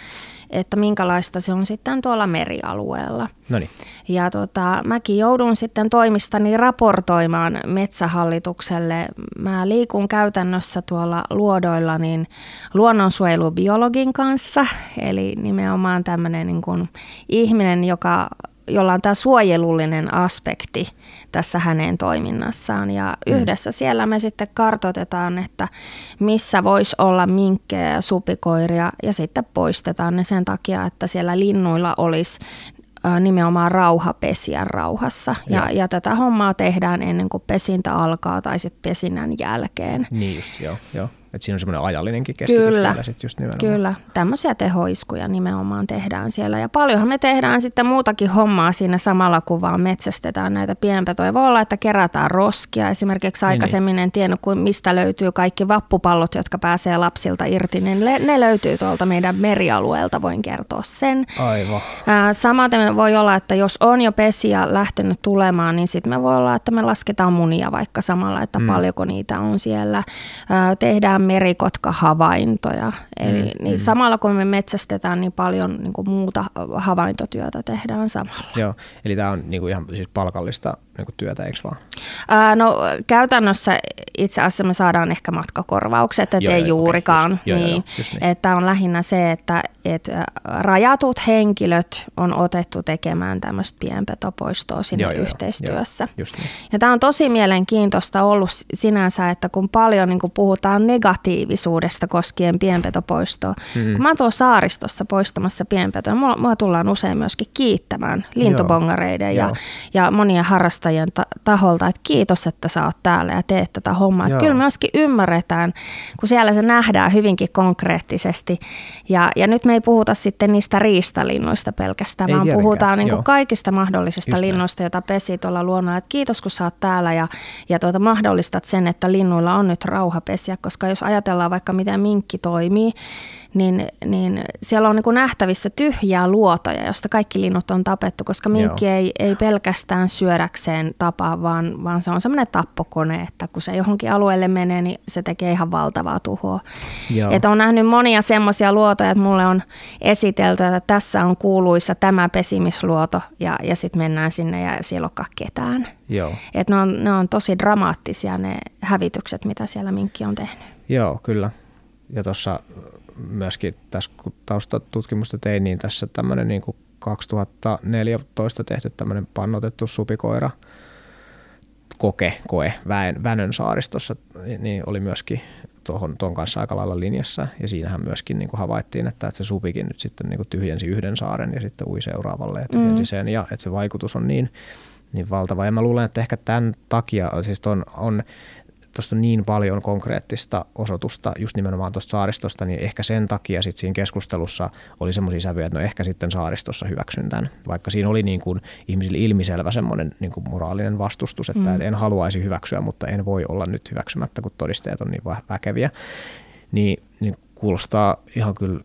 että minkälaista se on sitten tuolla merialueella. Noniin. Ja tota, mäkin joudun sitten toimistani raportoimaan Metsähallitukselle. Mä liikun käytännössä tuolla luodoilla niin luonnonsuojelubiologin kanssa, eli nimenomaan tämmöinen niin kuin ihminen, joka, jolla on tämä suojelullinen aspekti tässä hänen toiminnassaan. Ja mm. yhdessä siellä me sitten kartoitetaan, että missä voisi olla minkkejä ja supikoiria, ja sitten poistetaan ne sen takia, että siellä linnuilla olisi nimenomaan rauha pesiä rauhassa. Ja, ja tätä hommaa tehdään ennen kuin pesintä alkaa tai sitten pesinnän jälkeen. Niin just, joo. joo. Että siinä on semmoinen ajallinenkin keskitys vielä sitten just nimenomaan. Kyllä, tämmöisiä tehoiskuja nimenomaan tehdään siellä. Ja paljonhan me tehdään sitten muutakin hommaa siinä samalla, kun vaan metsästetään näitä pienpetoja. Voi olla, että kerätään roskia. Esimerkiksi aikaisemmin en tiennyt, mistä löytyy kaikki vappupallot, jotka pääsee lapsilta irti. Niin ne löytyy tuolta meidän merialueelta, voin kertoa sen. Aivan. Samaten voi olla, että jos on jo pesiä lähtenyt tulemaan, niin sitten me voi olla, että me lasketaan munia vaikka samalla, että mm. paljonko niitä on siellä. Tehdään merikotkahavaintoja. Eli mm, niin mm. samalla kun me metsästetään, niin paljon niin kuin muuta havaintotyötä tehdään samalla. Joo, eli tämä on niin kuin ihan siis palkallista niin kuin työtä, eikö vaan? Ää, no käytännössä itse asiassa me saadaan ehkä matkakorvaukset, ettei joo, juurikaan. Okay, just, niin, joo, joo, just niin. Että on lähinnä se, että et rajatut henkilöt on otettu tekemään tämmöistä pienpetopoistoa sinne joo, yhteistyössä. Joo, just niin. Ja tämä on tosi mielenkiintoista ollut sinänsä, että kun paljon niin kun puhutaan negatiivisuudesta koskien pienpetopoistoa. Mm-hmm. Kun mä oon tuolla saaristossa poistamassa pienpetoja, mua, mua tullaan usein myöskin kiittämään lintubongareiden ja, ja monien harrastajien taholta, että kiitos, että sä oot täällä ja teet tätä hommaa. Kyllä myöskin ymmärretään, kun siellä se nähdään hyvinkin konkreettisesti. Ja, ja nyt me ei puhuta sitten niistä riistalinnoista pelkästään, ei vaan järjenkään. Puhutaan niin kuin kaikista mahdollisista just linnoista, joita pesii tuolla luonnolla. Että kiitos, kun sä oot täällä ja, ja tuota, mahdollistat sen, että linnuilla on nyt rauha pesiä, koska jos ajatellaan vaikka miten minkki toimii, niin, niin siellä on niin kuin nähtävissä tyhjää luotoja, josta kaikki linnut on tapettu, koska minkki ei, ei pelkästään syödäkseen tapaa, vaan, vaan se on semmoinen tappokone, että kun se johonkin alueelle menee, niin se tekee ihan valtavaa tuhoa. Että on nähnyt monia semmoisia luotoja, että mulle on esitelty, että tässä on kuuluissa tämä pesimisluoto ja, ja sitten mennään sinne ja siellä onkaan ketään. Että ne on, ne on tosi dramaattisia ne hävitykset, mitä siellä minkki on tehnyt. Joo, kyllä. Ja tuossa myöskin tässä, kun taustatutkimusta tein, niin tässä tämmöinen niin kuin kaksituhattaneljätoista tehty tämmöinen pannotettu supikoira koke, koe Vän, Vänön saaristossa, niin oli myöskin tuohon, tuon kanssa aika lailla linjassa. Ja siinähän myöskin niin kuin havaittiin, että, että se supikin nyt sitten niin kuin tyhjensi yhden saaren ja sitten ui seuraavalle ja tyhjensi mm. sen. Ja että se vaikutus on niin, niin valtava. Ja mä luulen, että ehkä tämän takia siis on, on tuosta niin paljon konkreettista osoitusta just nimenomaan tuosta saaristosta, niin ehkä sen takia sitten siinä keskustelussa oli semmoisia sävyjä, että no ehkä sitten saaristossa hyväksyn tämän. Vaikka siinä oli niin kuin ihmisille ilmiselvä semmoinen niin kuin moraalinen vastustus, että mm. en haluaisi hyväksyä, mutta en voi olla nyt hyväksymättä, kun todisteet on niin väkeviä. Niin, niin kuulostaa ihan kyllä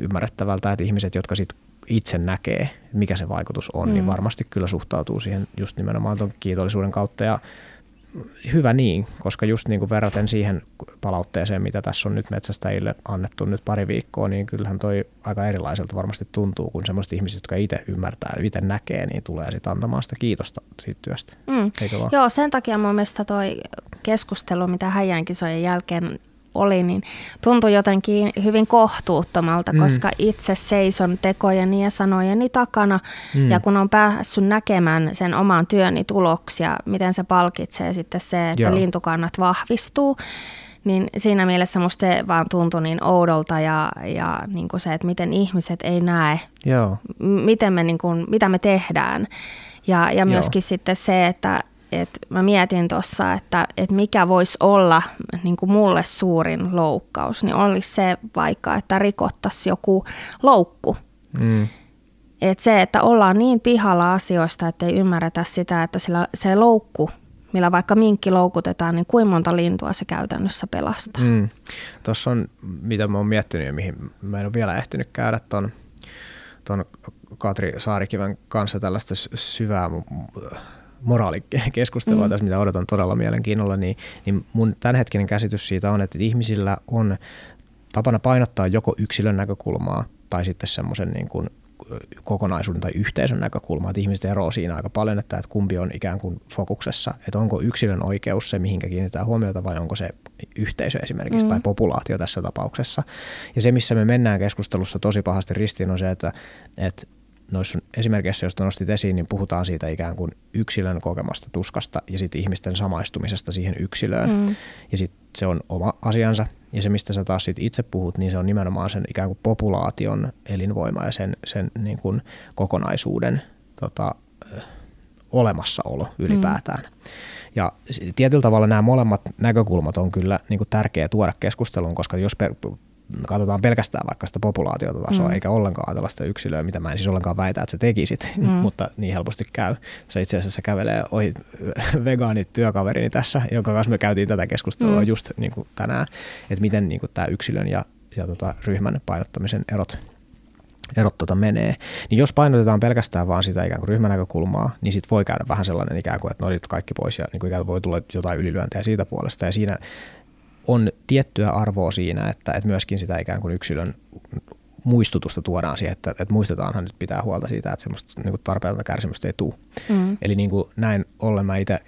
ymmärrettävältä, että ihmiset, jotka sitten itse näkee, mikä se vaikutus on, mm. niin varmasti kyllä suhtautuu siihen just nimenomaan tuon kiitollisuuden kautta ja hyvä niin, koska just niin kuin verraten siihen palautteeseen, mitä tässä on nyt metsästäjille annettu nyt pari viikkoa, niin kyllähän toi aika erilaiselta varmasti tuntuu, kun semmoiset ihmiset, jotka itse ymmärtää, itse näkee, niin tulee sitten antamaan sitä kiitosta siitä työstä. Mm. Eikö vaan? Joo, sen takia mun mielestä toi keskustelu, mitä Häijän kisojen jälkeen oli, niin tuntui jotenkin hyvin kohtuuttomalta, mm. koska itse seison tekojeni ja sanojeni takana, mm. ja kun on päässyt näkemään sen oman työni tuloksia, miten se palkitsee sitten se, että Joo. lintukannat vahvistuu, niin siinä mielessä musta se vaan tuntui niin oudolta ja, ja niin kuin se, että miten ihmiset ei näe, Joo. miten me, niin kuin, mitä me tehdään, ja, ja myöskin Joo. sitten se, että Et mä mietin tuossa, että et mikä voisi olla niin kuin mulle suurin loukkaus, niin olisi se vaikka, että rikottaisiin joku loukku. Mm. Et se, että ollaan niin pihalla asioista, että ei ymmärretä sitä, että sillä, se loukku, millä vaikka minkki loukutetaan, niin kuinka monta lintua se käytännössä pelastaa. Mm. Tuossa on, mitä mä oon miettinyt ja mihin mä en ole vielä ehtinyt käydä ton, ton Katri Saarikiven kanssa tällaista syvää moraalikeskustelua mm. tässä, mitä odotan todella mielenkiinnolla, niin, niin mun tämänhetkinen käsitys siitä on, että ihmisillä on tapana painottaa joko yksilön näkökulmaa tai sitten semmoisen niin kuin kokonaisuuden tai yhteisön näkökulmaa, että ihmiset eroo siinä aika paljon, että, että kumpi on ikään kuin fokuksessa, että onko yksilön oikeus se, mihinkä kiinnitetään huomiota vai onko se yhteisö esimerkiksi mm. tai populaatio tässä tapauksessa. Ja se, missä me mennään keskustelussa tosi pahasti ristiin on se, että, että noissa esimerkiksi, jos nostit esiin, niin puhutaan siitä ikään kuin yksilön kokemasta tuskasta ja sitten ihmisten samaistumisesta siihen yksilöön. Mm. Ja sitten se on oma asiansa. Ja se, mistä sä taas sit itse puhut, niin se on nimenomaan sen ikään kuin populaation elinvoima ja sen, sen niin kuin kokonaisuuden tota, olemassaolo ylipäätään. Mm. Ja tietyllä tavalla nämä molemmat näkökulmat on kyllä niin kuin tärkeä tuoda keskusteluun, koska jos per- katsotaan pelkästään vaikka sitä populaatiotasoa, mm. eikä ollenkaan ajatella sitä yksilöä, mitä mä en siis ollenkaan väitä, että sä tekisit, mm. mutta niin helposti käy. Se itse asiassa kävelee ohi vegaanit työkaverini tässä, jonka kanssa me käytiin tätä keskustelua mm. just niin kuin tänään, että miten niin kuin tämä yksilön ja, ja tota ryhmän painottamisen erot, erot tota menee. Niin jos painotetaan pelkästään vaan sitä ikään kuin ryhmänäkökulmaa, niin sit voi käydä vähän sellainen ikään kuin, että no nyt kaikki pois ja niin kuin ikään kuin voi tulla jotain ylilyöntejä siitä puolesta ja siinä on tiettyä arvoa siinä, että, että myöskin sitä ikään kuin yksilön muistutusta tuodaan siihen, että, että muistetaanhan nyt pitää huolta siitä, että semmoista niin kuin tarpeetonta kärsimystä ei tule. Mm. Eli niin kuin näin ollen mä itse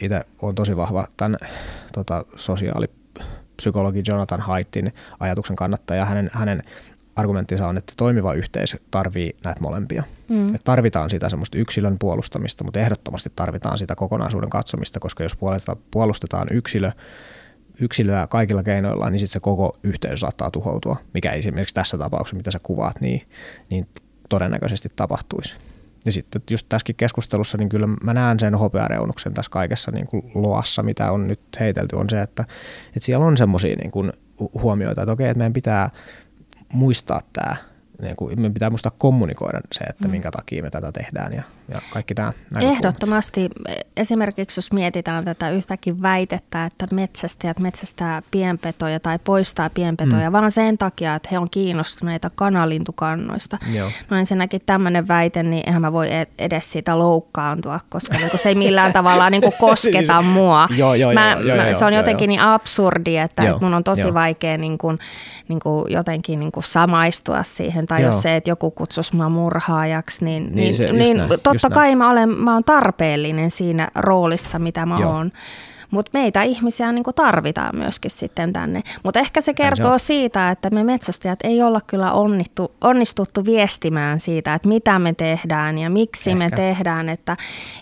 olen tosi vahva tämän tota, sosiaalipsykologi Jonathan Haidtin ajatuksen kannattaja. Hänen, hänen argumenttinsa on, että toimiva yhteisö tarvii näitä molempia. Mm. Et tarvitaan sitä semmoista yksilön puolustamista, mutta ehdottomasti tarvitaan sitä kokonaisuuden katsomista, koska jos puolustetaan yksilö, yksilöä kaikilla keinoilla, niin sitten se koko yhteisö saattaa tuhoutua, mikä esimerkiksi tässä tapauksessa, mitä sä kuvaat, niin, niin todennäköisesti tapahtuisi. Ja sitten just tässäkin keskustelussa, niin kyllä mä näen sen hopeareunuksen tässä kaikessa niin kuin loassa, mitä on nyt heitelty, on se, että, että siellä on semmoisia niin kuin huomioita, että okei, että meidän pitää muistaa tämä, niin kuin, meidän pitää muistaa kommunikoida se, että minkä takia me tätä tehdään ja, ja kaikki tämä. Ehdottomasti. Esimerkiksi jos mietitään tätä yhtäkin väitettä, että metsästäjät metsästää pienpetoja tai poistaa pienpetoja, mm. vaan sen takia, että he on kiinnostuneita kanalintukannoista. Joo. No ensinnäkin tämmöinen väite, niin eihän mä voi edes siitä loukkaantua, koska se ei millään tavalla niin kuin kosketa mua. Joo, joo, mä, joo, mä, joo, se on joo, jotenkin joo. niin absurdi, että joo, mun on tosi joo. vaikea niin kuin, niin kuin jotenkin niin kuin samaistua siihen. Tai Joo. jos se, että joku kutsuisi minua murhaajaksi, niin, niin, niin, se, niin näin, totta kai mä olen, mä olen tarpeellinen siinä roolissa, mitä mä Joo. olen. Mutta meitä ihmisiä niin kuin tarvitaan myöskin sitten tänne. Mutta ehkä se kertoo Joo. siitä, että me metsästäjät ei olla kyllä onnittu, onnistuttu viestimään siitä, että mitä me tehdään ja miksi ehkä. me tehdään. Että,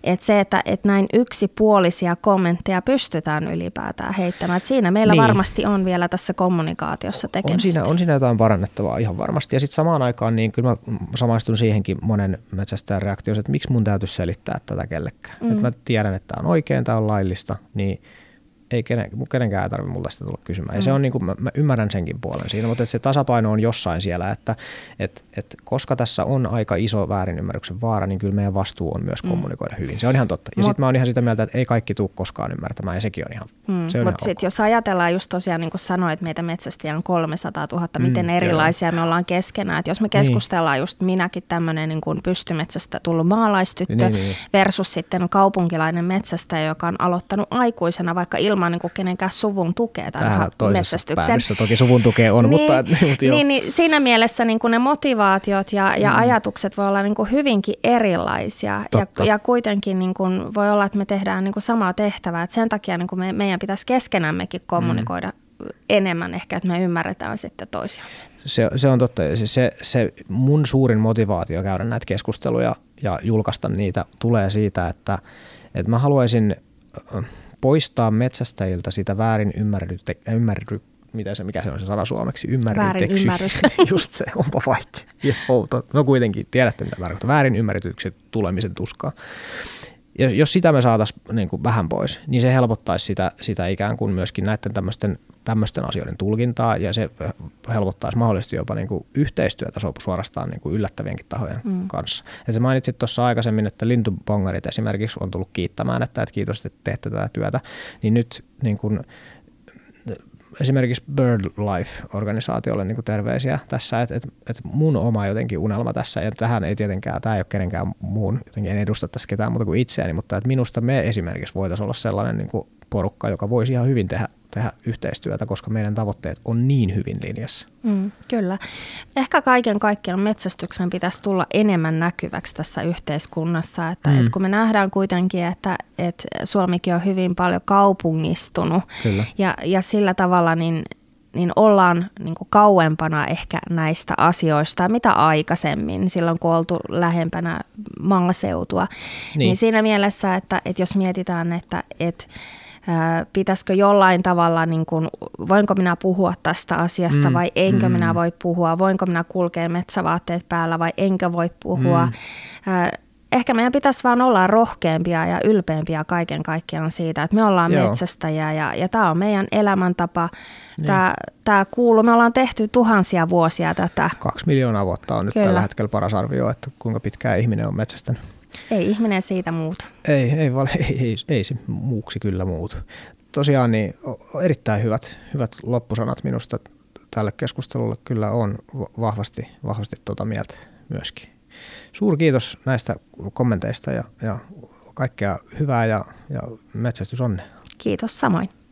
että se, että, että näin yksipuolisia kommentteja pystytään ylipäätään heittämään. Että siinä meillä niin. varmasti on vielä tässä kommunikaatiossa tekemistä. On siinä, on siinä jotain parannettavaa ihan varmasti. Ja sitten samaan aikaan niin kyllä mä samaistun siihenkin monen metsästäjän reaktioon, että miksi mun täytyisi selittää tätä kellekään. Mm. Että mä tiedän, että tämä on oikein, tämä on laillista, niin ei kenen, kenenkään ei tarvitse multa sitä tulla kysymään. Ja mm. se on niin kuin, mä, mä ymmärrän senkin puolen siinä, mutta se tasapaino on jossain siellä, että et, et koska tässä on aika iso väärinymmärryksen vaara, niin kyllä meidän vastuu on myös kommunikoida mm. hyvin. Se on ihan totta. Ja sitten mä oon ihan sitä mieltä, että ei kaikki tule koskaan ymmärtämään, ja sekin on ihan mm. se on Mutta sitten ok. jos ajatellaan just tosiaan, niin kuin sanoit, että meitä metsästäjiä on kolmesataatuhatta, mm, miten erilaisia kyllä. me ollaan keskenään. Että jos me keskustellaan niin. just minäkin tämmöinen niin kuin pystymetsästä tullut maalaistyttö niin, niin, niin. versus sitten kaupunkilainen metsästäjä, joka on aloittanut aikuisena vaikka ilman ilman niin kenenkään suvun tukea tämän metsästyksen. Päädyssä toki suvun tukea on, niin, mutta, mutta niin, niin, siinä mielessä niin ne motivaatiot ja, ja mm. ajatukset voi olla niin hyvinkin erilaisia. Ja, ja kuitenkin niin voi olla, että me tehdään niin samaa tehtävää. Et sen takia niin me, meidän pitäisi keskenämmekin kommunikoida mm. enemmän ehkä, että me ymmärretään sitten toisiaan. Se, se on totta. Se, se mun suurin motivaatio käydä näitä keskusteluja ja julkaista niitä tulee siitä, että, että mä haluaisin poistaa metsästäjiltä sitä väärin ymmärryte, ymmärry, mitä se, mikä se on se sana suomeksi, ymmärryteksi. Just se, onpa vaikea. No kuitenkin, tiedätte mitä tarkoittaa. Väärin ymmärrytetyksi tulemisen tuskaa. Ja jos sitä me saataisiin niin kuin vähän pois, niin se helpottaisi sitä, sitä ikään kuin myöskin näiden tämmöisten, tämmöisten asioiden tulkintaa, ja se helpottaisi mahdollisesti jopa niin kuin yhteistyötä suorastaan niin kuin yllättävienkin tahojen mm. kanssa. Ja se mainitsit tuossa aikaisemmin, että lintupongarit esimerkiksi on tullut kiittämään, että, että kiitos, että teette tätä työtä, niin nyt niin kuin esimerkiksi BirdLife-organisaatiolle niin kuin terveisiä tässä, että, että, että mun oma jotenkin unelma tässä, ja tähän ei tietenkään, tämä ei ole kenenkään muun, jotenkin en edusta tässä ketään muuta kuin itseäni, mutta että minusta me esimerkiksi voitaisiin olla sellainen niin kuin porukka, joka voisi ihan hyvin tehdä, tehdä yhteistyötä, koska meidän tavoitteet on niin hyvin linjassa. Mm, kyllä. Ehkä kaiken kaikkiaan metsästyksen pitäisi tulla enemmän näkyväksi tässä yhteiskunnassa, että mm. et kun me nähdään kuitenkin, että et Suomikin on hyvin paljon kaupungistunut ja, ja sillä tavalla niin niin ollaan niin kuin kauempana ehkä näistä asioista, mitä aikaisemmin, silloin kun oltu lähempänä maaseutua. Niin, niin siinä mielessä, että, että jos mietitään, että, että ää, pitäisikö jollain tavalla, niin kuin, voinko minä puhua tästä asiasta mm, vai enkö mm. minä voi puhua, voinko minä kulkea metsävaatteet päällä vai enkö voi puhua. Mm. Ää, Ehkä meidän pitäisi vaan olla rohkeampia ja ylpeämpiä kaiken kaikkiaan siitä, että me ollaan Joo. metsästäjiä ja, ja tämä on meidän elämäntapa. Tämä, niin. tämä kuuluu, me ollaan tehty tuhansia vuosia tätä. Kaksi miljoonaa vuotta on nyt Kyllä. tällä hetkellä paras arvio, että kuinka pitkään ihminen on metsästänyt. Ei ihminen siitä muutu. Ei, ei, ei, ei, ei se muuksi kyllä muutu. Tosiaan niin, erittäin hyvät, hyvät loppusanat minusta tälle keskustelulle kyllä on vahvasti, vahvasti tuota mieltä myöskin. Suuri kiitos näistä kommenteista ja, ja kaikkea hyvää ja, ja metsästysonne. Kiitos samoin.